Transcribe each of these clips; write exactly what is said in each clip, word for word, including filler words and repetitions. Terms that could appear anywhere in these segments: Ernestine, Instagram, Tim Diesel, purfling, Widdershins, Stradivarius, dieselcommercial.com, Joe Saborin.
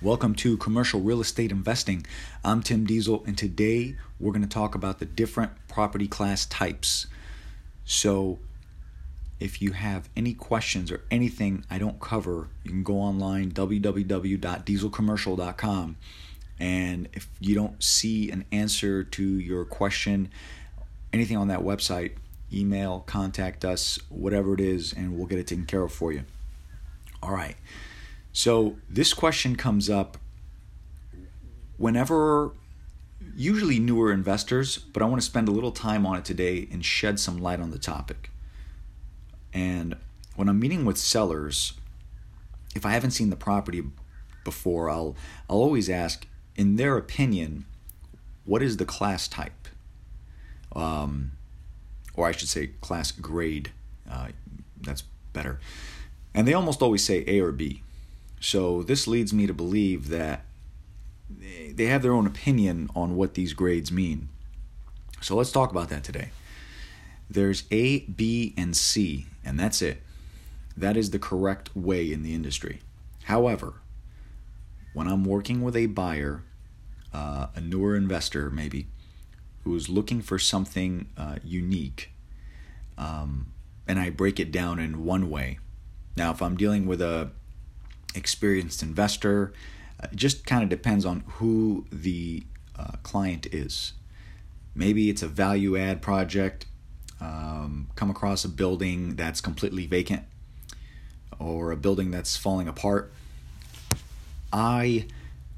Welcome to Commercial Real Estate Investing. I'm Tim Diesel, and today we're going to talk about the different property class types. So if you have any questions or anything I don't cover, you can go online, w w w dot diesel commercial dot com, and if you don't see an answer to your question, anything on that website, email, contact us, whatever it is, and we'll get it taken care of for you. All right. So this question comes up whenever, usually newer investors, but I want to spend a little time on it today and shed some light on the topic. And when I'm meeting with sellers, if I haven't seen the property before, I'll I'll always ask, in their opinion, what is the class type? Um, or I should say class grade. Uh, that's better. And they almost always say A or B. So this leads me to believe that they have their own opinion on what these grades mean. So let's talk about that today. There's A, B, and C, and that's it. That is the correct way in the industry. However, when I'm working with a buyer, uh, a newer investor maybe, who is looking for something uh, unique, um, and I break it down in one way. Now, if I'm dealing with a experienced investor, it just kind of depends on who the uh, client is. Maybe it's a value add project, um, come across a building that's completely vacant or a building that's falling apart. I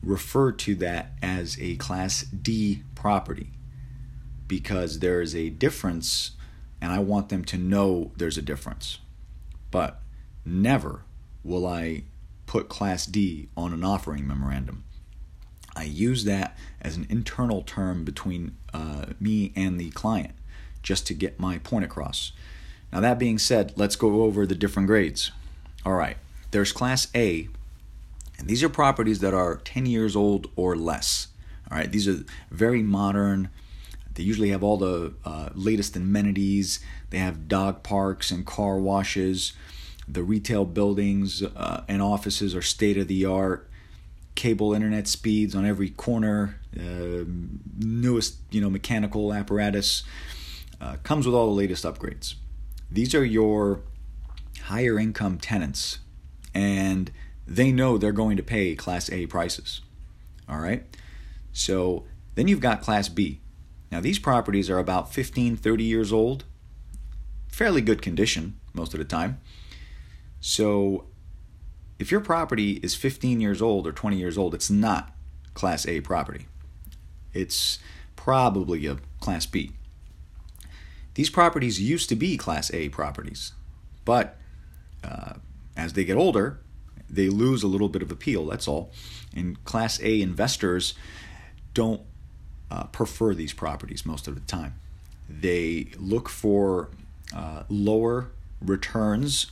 refer to that as a class D property because there is a difference and I want them to know there's a difference. But never will I put class D on an offering memorandum. I use that as an internal term between uh, me and the client just to get my point across. Now that being said, let's go over the different grades. All right, there's class A, and these are properties that are ten years old or less. All right, these are very modern. They usually have all the uh, latest amenities. They have dog parks and car washes. The retail buildings uh, and offices are state-of-the-art, cable internet speeds on every corner, uh, newest you know mechanical apparatus, uh, comes with all the latest upgrades. These are your higher income tenants, and they know they're going to pay Class A prices. All right? So then you've got Class B. Now these properties are about fifteen, thirty years old, fairly good condition most of the time. So if your property is fifteen years old or twenty years old, it's not Class A property. It's probably a Class B. These properties used to be Class A properties, but uh, as they get older, they lose a little bit of appeal, that's all. And Class A investors don't uh, prefer these properties most of the time. They look for uh, lower returns,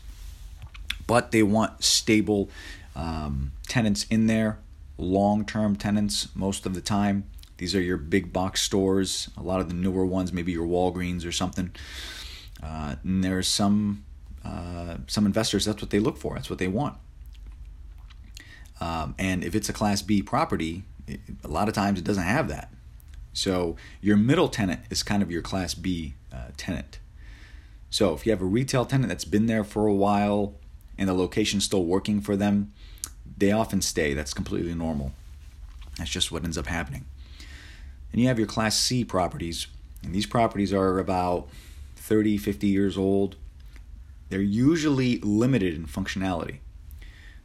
but they want stable um, tenants in there, long-term tenants most of the time. These are your big box stores, a lot of the newer ones, maybe your Walgreens or something. Uh, and there's some uh, some investors, that's what they look for, that's what they want. Um, and if it's a Class B property, it, a lot of times it doesn't have that. So your middle tenant is kind of your Class B uh, tenant. So if you have a retail tenant that's been there for a while, and the location's still working for them, they often stay. That's completely normal. That's just what ends up happening. And you have your Class C properties, and these properties are about thirty, fifty years old. They're usually limited in functionality.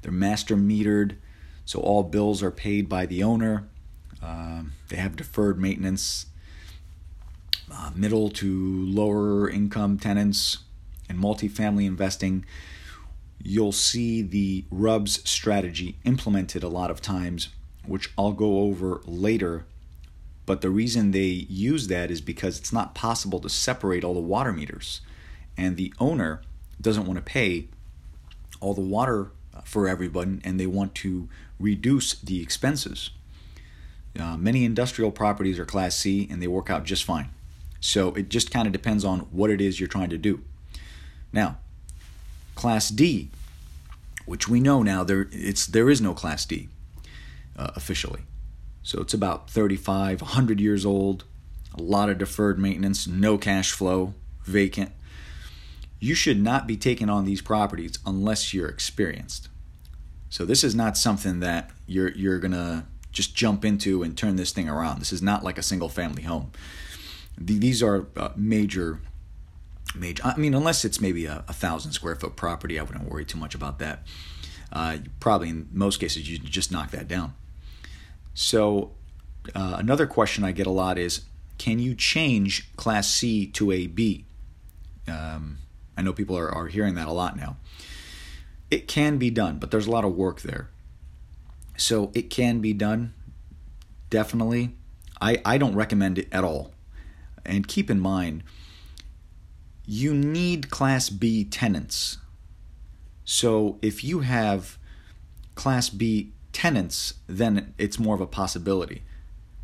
They're master metered, so all bills are paid by the owner. Um, they have deferred maintenance, uh, middle to lower income tenants, and multifamily investing. You'll see the R U B S strategy implemented a lot of times, which I'll go over later. But the reason they use that is because it's not possible to separate all the water meters. And the owner doesn't want to pay all the water for everyone, and they want to reduce the expenses. Uh, many industrial properties are Class C, and they work out just fine. So it just kind of depends on what it is you're trying to do. Now, Class D, which we know now there it's there is no Class D. uh, officially. So it's about thirty-five, one hundred years old, a lot of deferred maintenance, no cash flow, vacant. You should not be taking on these properties unless you're experienced. So this is not something that you're you're going to just jump into and turn this thing around. This is not like a single family home. These are major, major. I mean, unless it's maybe a, a thousand square foot property, I wouldn't worry too much about that. Uh, probably in most cases, you just knock that down. So uh, another question I get a lot is, can you change Class C to a B? Um, I know people are, are hearing that a lot now. It can be done, but there's a lot of work there. So it can be done, definitely. I, I don't recommend it at all. And keep in mind, you need Class B tenants. So if you have Class B tenants, then it's more of a possibility.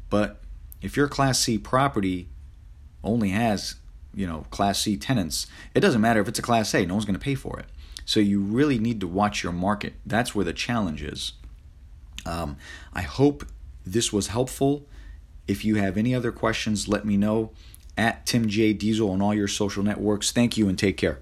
But if your Class C property only has, you know, Class C tenants, it doesn't matter if it's a Class A, no one's going to pay for it. So you really need to watch your market. That's where the challenge is. Um, I hope this was helpful. If you have any other questions, let me know at Tim J Diesel on all your social networks. Thank you and take care.